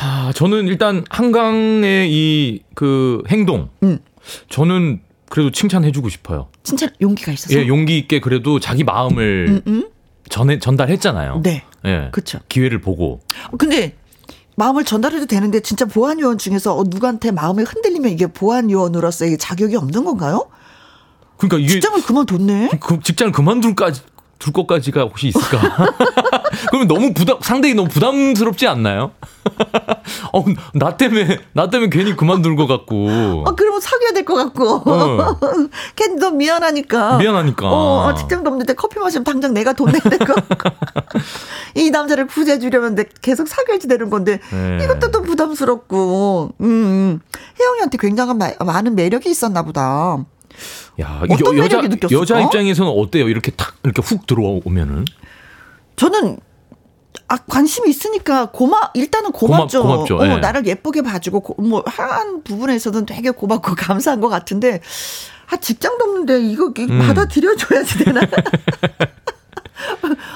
아, 저는 일단 한강의 이 그 행동. 음. 저는 그래도 칭찬해주고 싶어요. 칭찬, 용기가 있어서. 예, 용기 있게 그래도 자기 마음을 음, 음? 전해, 전달했잖아요. 네. 예. 그렇죠. 기회를 보고. 근데 마음을 전달해도 되는데 진짜 보안요원 중에서 누구한테 마음이 흔들리면 이게 보안요원으로서의 자격이 없는 건가요? 그러니까 이게 직장을 그만뒀네. 그, 직장을 그만둘까지 둘 것까지가 혹시 있을까? 그러면 너무 부담 상대이 너무 부담스럽지 않나요? 어, 나 때문에 나 때문에 괜히 그만둘 것 같고. 어, 그러면 사귀어야 될 것 같고. 괜히 어. 너무 미안하니까. 미안하니까. 어, 직장도 없는데 커피 마시면 당장 내가 돈 내야 될 것 같고. 이 남자를 구제해주려면 계속 사귀어야지 되는 건데 네. 이것도 또 부담스럽고. 음, 혜영이한테 굉장한 마, 많은 매력이 있었나 보다. 야, 어떤 여, 매력이 느꼈을까? 여자 입장에서는 어때요? 이렇게 탁 이렇게 훅 들어오면은 저는 아, 관심이 있으니까 고마 일단은 고맙죠. 고맙, 고맙죠. 어, 네. 나를 예쁘게 봐주고 고, 뭐 한 부분에서는 되게 고맙고 감사한 것 같은데 아 직장도 없는데 이거 음. 받아들여줘야지 되나?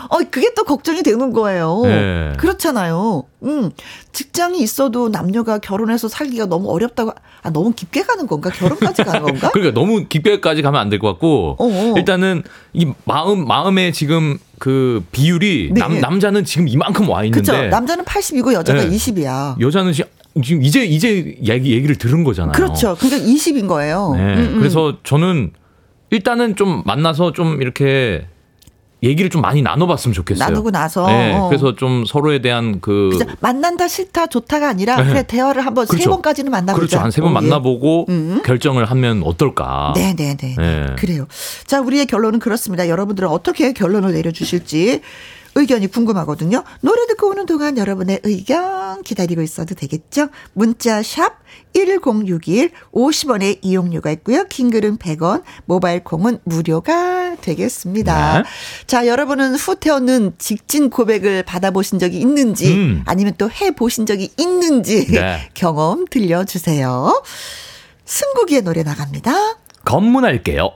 어, 그게 또 걱정이 되는 거예요. 네. 그렇잖아요. 음, 직장이 있어도 남녀가 결혼해서 살기가 너무 어렵다고. 아, 너무 깊게 가는 건가? 결혼까지 가는 건가? 그러니까 너무 깊게까지 가면 안 될 것 같고 어어. 일단은 이 마음 마음의 지금 그 비율이 네. 남 남자는 지금 이만큼 와 있는데 그쵸? 남자는 팔십이고 여자가 네. 이십이야. 여자는 지금 지금 이제 이제 얘기 얘기를 들은 거잖아요. 그렇죠. 그러니까 이십인 거예요. 네. 음, 음. 그래서 저는 일단은 좀 만나서 좀 이렇게. 얘기를 좀 많이 나눠봤으면 좋겠어요. 나누고 나서. 네, 그래서 좀 서로에 대한 그. 그쵸, 만난다 싫다 좋다가 아니라 네. 그래 대화를 한번 그렇죠. 세 번까지는 만나보자. 그렇죠. 한 세 번 만나보고 예. 결정을 하면 어떨까. 네네네. 네, 네. 네. 그래요. 자, 우리의 결론은 그렇습니다. 여러분들은 어떻게 결론을 내려주실지 의견이 궁금하거든요. 노래 듣고 오는 동안 여러분의 의견 기다리고 있어도 되겠죠. 문자 샵 일공육일 오십 원의 이용료가 있고요. 킹글은 백 원, 모바일 콩은 무료가 되겠습니다. 네. 자, 여러분은 후태우는 직진 고백을 받아보신 적이 있는지 음. 아니면 또 해보신 적이 있는지 네. 경험 들려주세요. 승국이의 노래 나갑니다. 검문할게요.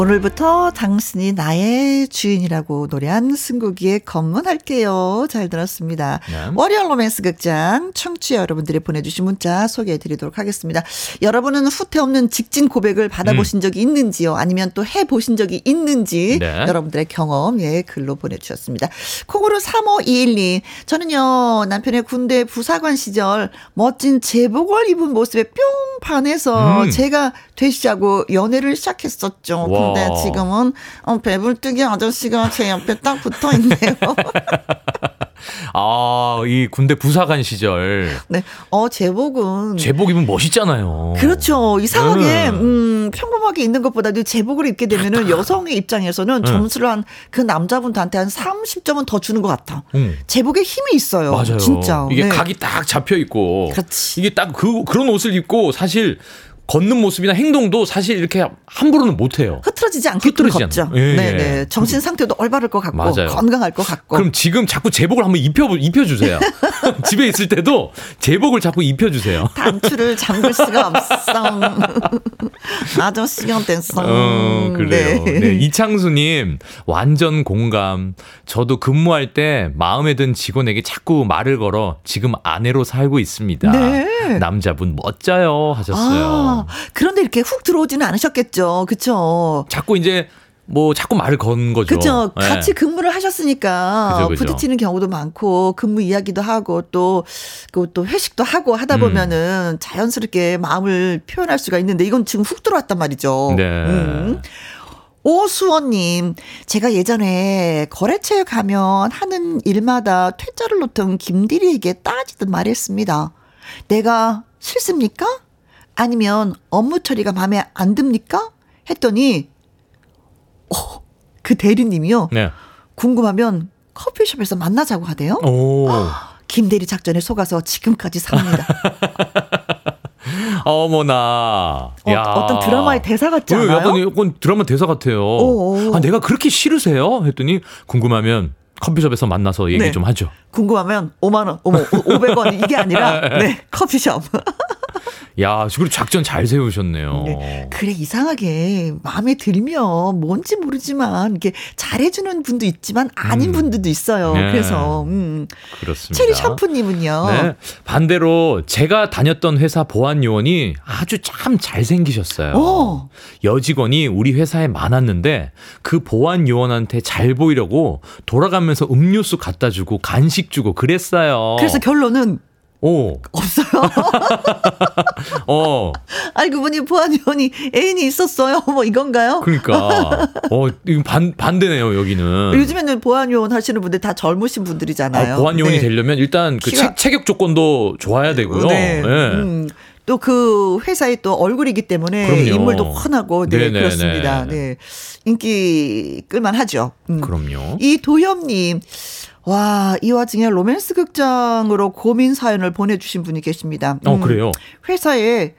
오늘부터 당신이 나의 주인이라고 노래한 승국이의 검문할게요. 잘 들었습니다. 네. 월요일 로맨스 극장 청취자 여러분들이 보내주신 문자 소개해드리도록 하겠습니다. 여러분은 후퇴 없는 직진 고백을 받아보신 음. 적이 있는지요? 아니면 또 해보신 적이 있는지 네. 여러분들의 경험 예 글로 보내주셨습니다. 콩으로 삼오이일님 저는요 남편의 군대 부사관 시절 멋진 제복을 입은 모습에 뿅 반해서 음. 제가 되시자고 연애를 시작했었죠. 했는데 지금은 어, 배불뚝이 아저씨가 제 옆에 딱 붙어 있네요. 아, 이 군대 부사관 시절. 네. 어, 제복은. 제복 입으면 멋있잖아요. 그렇죠. 이상하게, 음, 음 평범하게 입는 것보다도 제복을 입게 되면은 여성의 입장에서는 음. 점수를 한 그 남자분한테 한 삼십 점은 더 주는 것 같아. 음. 제복에 힘이 있어요. 맞아요. 진짜. 이게 네. 각이 딱 잡혀있고. 그렇지. 이게 딱 그, 그런 옷을 입고 사실 걷는 모습이나 행동도 사실 이렇게 함부로는 못해요. 흐트러지지 않게끔 걷죠. 예, 예. 정신 상태도 올바를 것 같고 맞아요. 건강할 것 같고. 그럼 지금 자꾸 제복을 한번 입혀, 입혀주세요. 집에 있을 때도 제복을 자꾸 입혀주세요. 단추를 잠글 수가 없어. 아저씨가 됐어. 어, 그래요. 네. 네, 이창수님 완전 공감. 저도 근무할 때 마음에 든 직원에게 자꾸 말을 걸어 지금 아내로 살고 있습니다. 네. 남자분 멋져요 하셨어요. 아. 그런데 이렇게 훅 들어오지는 않으셨겠죠. 그렇죠. 자꾸 이제 뭐 자꾸 말을 건 거죠. 그렇죠. 네. 같이 근무를 하셨으니까 그죠, 그죠. 부딪히는 경우도 많고 근무 이야기도 하고 또 또 회식도 하고 하다 보면은 음. 자연스럽게 마음을 표현할 수가 있는데 이건 지금 훅 들어왔단 말이죠. 네. 음. 오수원님, 제가 예전에 거래처에 가면 하는 일마다 퇴짜를 놓던 김대리에게 따지듯 말했습니다. 내가 싫습니까? 아니면 업무 처리가 마음에 안 듭니까? 했더니 어, 그 대리님이요. 네. 궁금하면 커피숍에서 만나자고 하대요. 오. 아, 김대리 작전에 속아서 지금까지 삽니다. 어머나. 어, 야. 어떤 드라마의 대사 같지 않아요? 약간 이건 드라마 대사 같아요. 아, 내가 그렇게 싫으세요? 했더니 궁금하면 커피숍에서 만나서 얘기 네. 좀 하죠. 궁금하면 오만 원, 어머, 오백 원 이게 아니라 네, 커피숍. 야, 그리고 작전 잘 세우셨네요. 네. 그래, 이상하게 마음에 들면 뭔지 모르지만 이렇게 잘해주는 분도 있지만 아닌 음. 분들도 있어요. 네. 그래서 음. 그렇습니다. 체리 샴푸님은요. 네. 반대로 제가 다녔던 회사 보안 요원이 아주 참 잘생기셨어요. 오. 여직원이 우리 회사에 많았는데 그 보안 요원한테 잘 보이려고 돌아가면서 음료수 갖다 주고 간식 주고 그랬어요. 그래서 결론은 오. 없어요. 어. 아니, 그분이 보안위원이 애인이 있었어요. 뭐 이건가요? 그러니까. 어, 이건 반, 반대네요, 여기는. 요즘에는 보안위원 하시는 분들 다 젊으신 분들이잖아요. 아, 보안위원이 네. 되려면 일단 그 키가... 체, 체격 조건도 좋아야 되고요. 네. 네. 음. 또 그 회사의 또 얼굴이기 때문에 그럼요. 인물도 훤하고 네 네네네. 그렇습니다. 네. 인기 끌만 하죠. 음. 그럼요. 이 도협님. 와, 이 와중에 로맨스 극장으로 고민 사연을 보내주신 분이 계십니다. 음, 어, 그래요? 회사에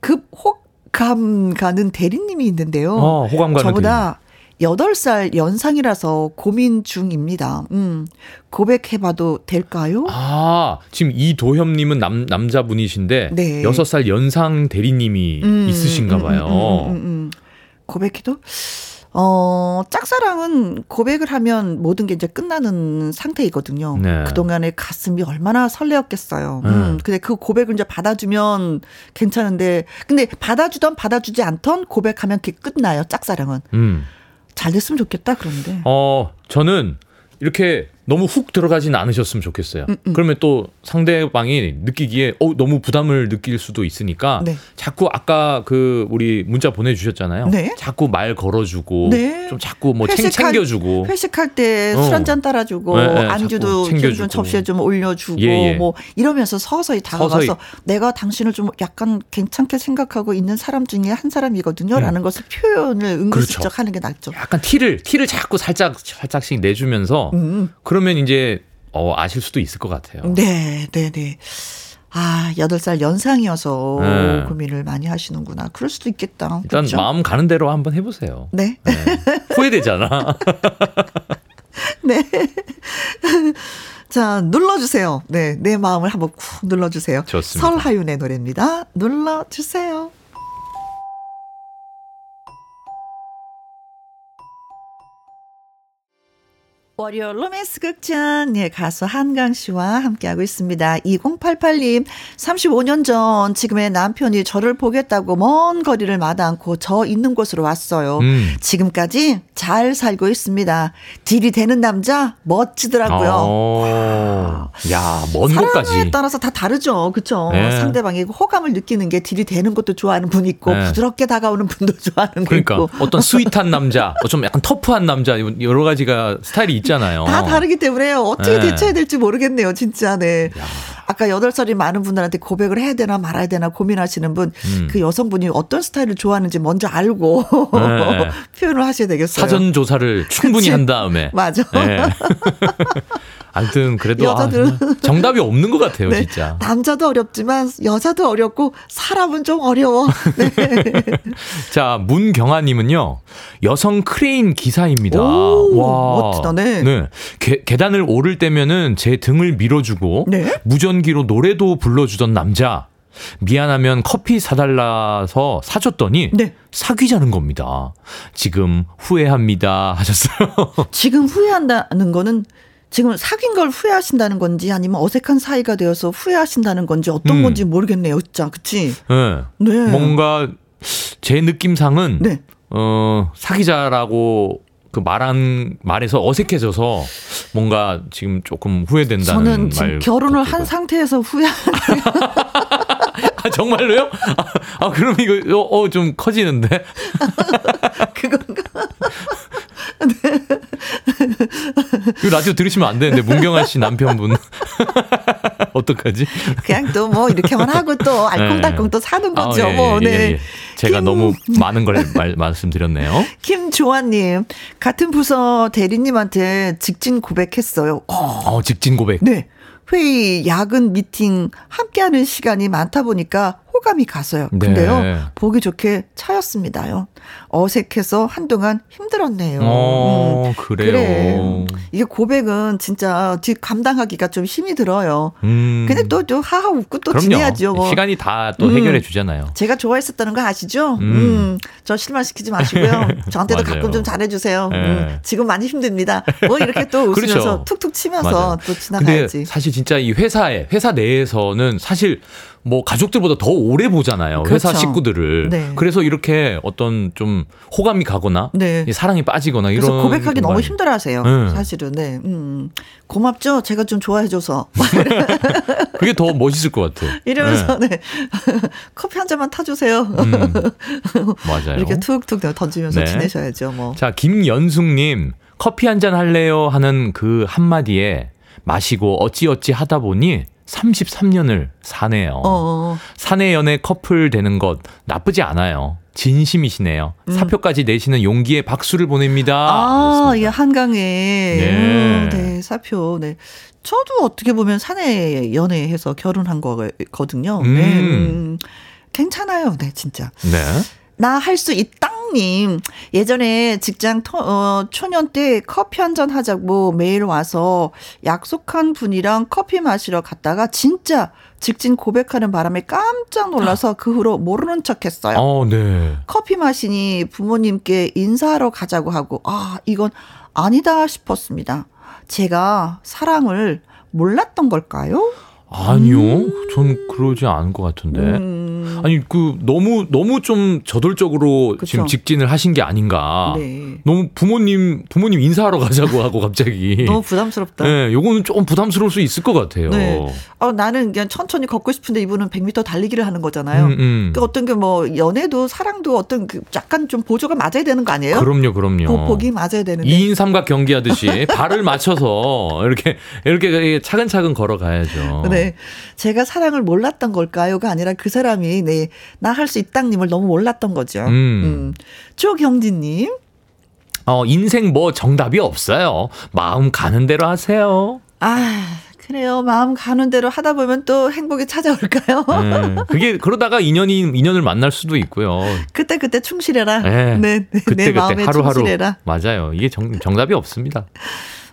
급 호감 가는 대리님이 있는데요. 어, 호감 가는 저보다 대리님. 여덟 살 연상이라서 고민 중입니다. 음, 고백해봐도 될까요? 아, 지금 이도협님은 남, 남자분이신데 네. 여섯 살 연상 대리님이 음, 있으신가 봐요. 음, 음, 음, 음, 음. 고백해도? 어, 짝사랑은 고백을 하면 모든 게 이제 끝나는 상태이거든요. 네. 그동안에 가슴이 얼마나 설레었겠어요. 음. 음, 근데 그 고백을 이제 받아주면 괜찮은데, 근데 받아주던 받아주지 않던 고백하면 그게 끝나요, 짝사랑은. 음. 잘 됐으면 좋겠다, 그런데. 어, 저는 이렇게 너무 훅 들어가진 않으셨으면 좋겠어요. 음, 음. 그러면 또 상대방이 느끼기에 어, 너무 부담을 느낄 수도 있으니까 네. 자꾸 아까 그 우리 문자 보내주셨잖아요. 네. 자꾸 말 걸어주고 네. 좀 자꾸 뭐 회식할, 챙겨주고 회식할 때 술 한잔 어. 따라주고 네, 네, 안주도 좀 접시에 좀 올려주고 예, 예. 뭐 이러면서 서서히 다가가서 서서히. 내가 당신을 좀 약간 괜찮게 생각하고 있는 사람 중에 한 사람이거든요. 음. 라는 것을 표현을 은근슬쩍 그렇죠. 하는 게 낫죠. 약간 티를 티를 자꾸 살짝 살짝씩 내주면서 음. 그러면 이제 어, 아실 수도 있을 것 같아요. 네, 네, 네. 아, 여덟 살 연상이어서 네. 고민을 많이 하시는구나. 그럴 수도 있겠다. 일단 그렇죠? 마음 가는 대로 한번 해보세요. 네. 네. 후회되잖아. 네. 자, 눌러주세요. 네, 내 마음을 한번 쿡 눌러주세요. 좋습니다. 설하윤의 노래입니다. 눌러주세요. 월요 로맨스 극장 예, 가수 한강 씨와 함께하고 있습니다. 이공팔팔 님 삼십오 년 전 지금의 남편이 저를 보겠다고 먼 거리를 마다않고 저 있는 곳으로 왔어요. 음. 지금까지 잘 살고 있습니다. 딜이 되는 남자 멋지더라고요. 아. 야, 먼 곳까지. 사람에 따라서 다 다르죠. 그렇죠. 네. 상대방이 호감을 느끼는 게 딜이 되는 것도 좋아하는 분 있고 네. 부드럽게 다가오는 분도 좋아하는 그러니까 분 있고. 그러니까 어떤 스윗한 남자, 좀 약간 터프한 남자 여러 가지가 스타일이 있잖아요. 다 다르기 때문에요. 어떻게 네. 대처해야 될지 모르겠네요. 진짜. 네. 야. 아까 여덟 살인 많은 분들한테 고백을 해야 되나 말아야 되나 고민하시는 분, 음. 그 여성분이 어떤 스타일을 좋아하는지 먼저 알고 네. 표현을 하셔야 되겠어요. 사전 조사를 충분히 그치? 한 다음에. 맞아. 네. 아무튼 그래도 여자들은 아, 정답이 없는 것 같아요. 네. 진짜 남자도 어렵지만 여자도 어렵고 사람은 좀 어려워. 네. 자, 문경아님은요 여성 크레인 기사입니다. 오, 와, 멋지다네. 네. 게, 계단을 오를 때면은 제 등을 밀어주고 네? 무전기로 노래도 불러주던 남자. 미안하면 커피 사달라서 사줬더니 네. 사귀자는 겁니다. 지금 후회합니다 하셨어요. 지금 후회한다는 거는 지금 사귄 걸 후회하신다는 건지 아니면 어색한 사이가 되어서 후회하신다는 건지 어떤 음. 건지 모르겠네요. 진짜 그치? 네. 네. 뭔가 제 느낌상은 네. 어, 사귀자라고 그 말한 말에서 어색해져서 뭔가 지금 조금 후회된다는 저는 말 지금 결혼을 같기도. 한 상태에서 후회하는 아, 정말로요? 아, 아 그럼 이거 어, 어, 좀 커지는데 그건가? 네. 이 라디오 들으시면 안 되는데 문경아 씨 남편분 어떡하지? 그냥 또 뭐 이렇게만 하고 또 알콩달콩 네. 또 사는 거죠. 아, 예, 뭐. 예, 네. 예, 예. 제가 김... 너무 많은 걸 말, 말씀드렸네요. 김조아님 같은 부서 대리님한테 직진 고백했어요. 어, 어 직진 고백. 네. 회의, 야근, 미팅 함께하는 시간이 많다 보니까 호감이 갔어요. 근데요 네. 보기 좋게 차였습니다요. 어색해서 한동안 힘들었네요. 어, 음, 그래요. 그래. 이게 고백은 진짜 감당하기가 좀 힘이 들어요. 음. 근데 또, 또 하하 웃고 또 그럼요. 지내야죠. 뭐. 시간이 다 또 음. 해결해 주잖아요. 제가 좋아했었다는 거 아시죠? 음. 음. 저 실망시키지 마시고요. 저한테도 가끔 좀 잘해주세요. 네. 음. 지금 많이 힘듭니다. 뭐 이렇게 또 웃으면서 그렇죠. 툭툭 치면서 맞아요. 또 지나가야지. 근데 사실 진짜 이 회사에 회사 내에서는 사실 뭐 가족들보다 더 오래 보잖아요. 그렇죠. 회사 식구들을. 네. 그래서 이렇게 어떤 좀 호감이 가거나 네. 사랑이 빠지거나 이런. 그래서 고백하기 너무 힘들어하세요. 네. 사실은. 네. 음. 고맙죠. 제가 좀 좋아해줘서. 그게 더 멋있을 것 같아요. 이러면서 네. 네. 커피 한 잔만 타주세요. 음. 맞아요. 이렇게 툭툭 던지면서 네. 지내셔야죠. 뭐. 자, 김연숙님 커피 한 잔 할래요 하는 그 한마디에 마시고 어찌어찌 하다 보니 삼십삼 년을 사네요. 어어. 사내 연애 커플 되는 것 나쁘지 않아요. 진심이시네요. 음. 사표까지 내시는 용기에 박수를 보냅니다. 아, 예, 한강에. 네. 음, 네, 사표. 네. 저도 어떻게 보면 사내 연애해서 결혼한 거거든요. 음. 네. 음, 괜찮아요. 네, 진짜. 네. 나 할 수 있당님 예전에 직장 토, 어, 초년 때 커피 한잔 하자고 매일 와서 약속한 분이랑 커피 마시러 갔다가 진짜 직진 고백하는 바람에 깜짝 놀라서 그 후로 모르는 척했어요. 어, 네. 커피 마시니 부모님께 인사하러 가자고 하고 아 이건 아니다 싶었습니다. 제가 사랑을 몰랐던 걸까요? 아니요. 음. 전 그러지 않은 것 같은데. 음. 아니, 그, 너무, 너무 좀 저돌적으로 그쵸. 지금 직진을 하신 게 아닌가. 네. 너무 부모님, 부모님 인사하러 가자고 하고 갑자기. 너무 부담스럽다. 네, 요거는 조금 부담스러울 수 있을 것 같아요. 네. 어, 나는 그냥 천천히 걷고 싶은데 이분은 백 미터 달리기를 하는 거잖아요. 음, 음. 그 어떤 게 뭐, 연애도 사랑도 어떤 그 약간 좀 보조가 맞아야 되는 거 아니에요? 그럼요, 그럼요. 보폭이 맞아야 되는데. 이인 삼각 경기 하듯이 발을 맞춰서 이렇게, 이렇게 차근차근 걸어가야죠. 네. 네. 제가 사랑을 몰랐던 걸까요가 아니라 그 사람이 네, 나 할 수 있당님을 너무 몰랐던 거죠. 음. 음. 조경진님. 어, 인생 뭐 정답이 없어요. 마음 가는 대로 하세요. 아 그래요. 마음 가는 대로 하다 보면 또 행복이 찾아올까요? 네. 그게 그러다가 인연이 인연을 만날 수도 있고요. 그때 그때 충실해라. 네. 네. 네. 그때, 내 마음에 그때 하루하루. 충실해라. 맞아요. 이게 정, 정답이 없습니다.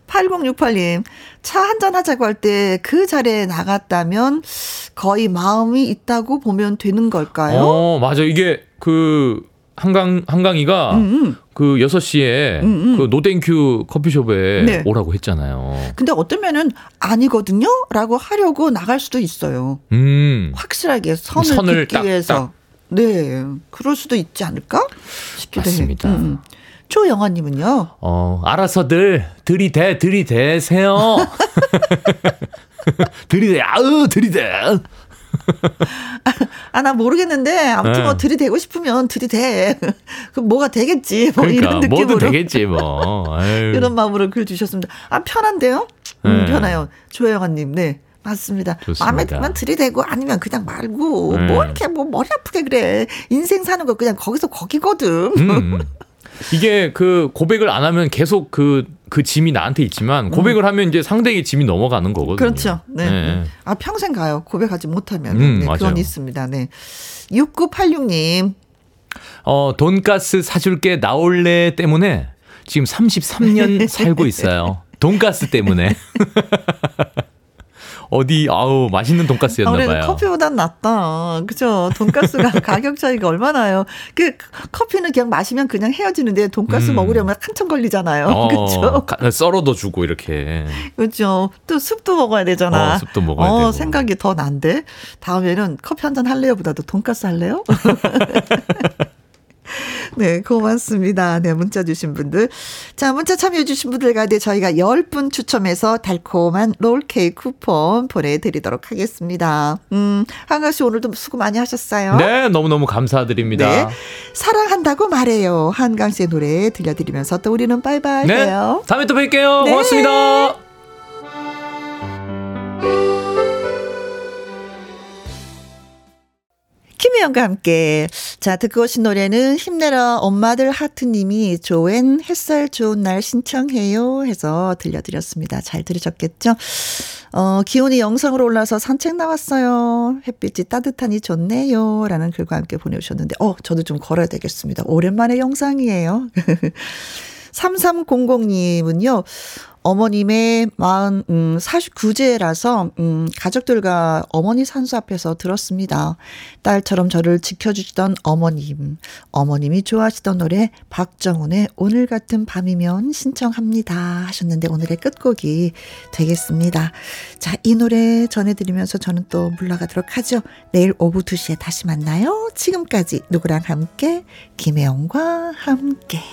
팔공육팔 님 차 한잔 하자고 할 때 그 자리에 나갔다면 거의 마음이 있다고 보면 되는 걸까요? 어, 맞아. 이게 그 한강 한강이가 음음. 그 여섯 시에 음음. 그 노땡큐 커피숍에 네. 오라고 했잖아요. 근데 어쩌면은 아니거든요? 라고 하려고 나갈 수도 있어요. 음. 확실하게 선을, 선을 긋기 딱, 위해서. 딱. 네. 그럴 수도 있지 않을까? 싶기도 해요. 맞습니다. 음. 조영원님은요? 어, 알아서들 들이대 들이대세요. 들이대, 아우 들이대. 아, 나 모르겠는데 아무튼 네. 뭐 들이대고 싶으면 들이대. 그럼 뭐가 되겠지. 뭐 그러니까, 이런 느낌으로. 뭐든 되겠지 뭐. 이런 마음으로 글 주셨습니다. 아 편한데요? 네. 음, 편해요. 조영환님. 네. 맞습니다. 좋습니다. 마음에 들면 들이대고 아니면 그냥 말고 네. 뭐 이렇게 뭐 머리 아프게 그래. 인생 사는 거 그냥 거기서 거기거든. 음. 이게 그 고백을 안 하면 계속 그, 그 짐이 나한테 있지만 고백을 음. 하면 이제 상대에게 짐이 넘어가는 거거든요. 그렇죠. 네. 네. 아, 평생 가요. 고백하지 못하면. 음, 네, 그건 있습니다. 네. 육구팔육 님. 어, 돈가스 사줄게 나올래 때문에 지금 삼십삼 년 살고 있어요. 돈가스 때문에. 어디 아우 맛있는 돈가스였나봐요. 그래도 커피보단 낫다. 그죠? 돈가스가 가격 차이가 얼마나요? 그 커피는 그냥 마시면 그냥 헤어지는데 돈가스 음. 먹으려면 한참 걸리잖아요. 어, 그렇죠? 썰어도 주고 이렇게. 그렇죠. 또 숲도 먹어야 되잖아. 어, 숲도 먹어야 어, 되고. 생각이 더 난데 다음에는 커피 한잔 할래요? 보다도 돈가스 할래요? 네, 고맙습니다. 네, 문자 주신 분들. 자, 문자 참여해주신 분들 가운데 저희가 열 분 추첨해서 달콤한 롤케이크 쿠폰 보내드리도록 하겠습니다. 음, 한강 씨 오늘도 수고 많이 하셨어요. 네, 너무너무 감사드립니다. 네, 사랑한다고 말해요. 한강 씨의 노래 들려드리면서 또 우리는 바이바이 네, 해요. 다음에 또 뵐게요. 네. 고맙습니다. 김혜영과 함께 자 듣고 오신 노래는 힘내라 엄마들 하트님이 조앤 햇살 좋은 날 신청해요 해서 들려드렸습니다. 잘 들으셨겠죠? 어, 기온이 영상으로 올라서 산책 나왔어요. 햇빛이 따뜻하니 좋네요 라는 글과 함께 보내주셨는데 어 저도 좀 걸어야 되겠습니다. 오랜만에 영상이에요. 삼삼공공 님은요. 어머님의 마흔, 음, 사십구 제라서, 음, 가족들과 어머니 산수 앞에서 들었습니다. 딸처럼 저를 지켜주시던 어머님. 어머님이 좋아하시던 노래, 박정훈의 오늘 같은 밤이면 신청합니다. 하셨는데, 오늘의 끝곡이 되겠습니다. 자, 이 노래 전해드리면서 저는 또 물러가도록 하죠. 내일 오후 두 시에 다시 만나요. 지금까지 누구랑 함께, 김혜영과 함께.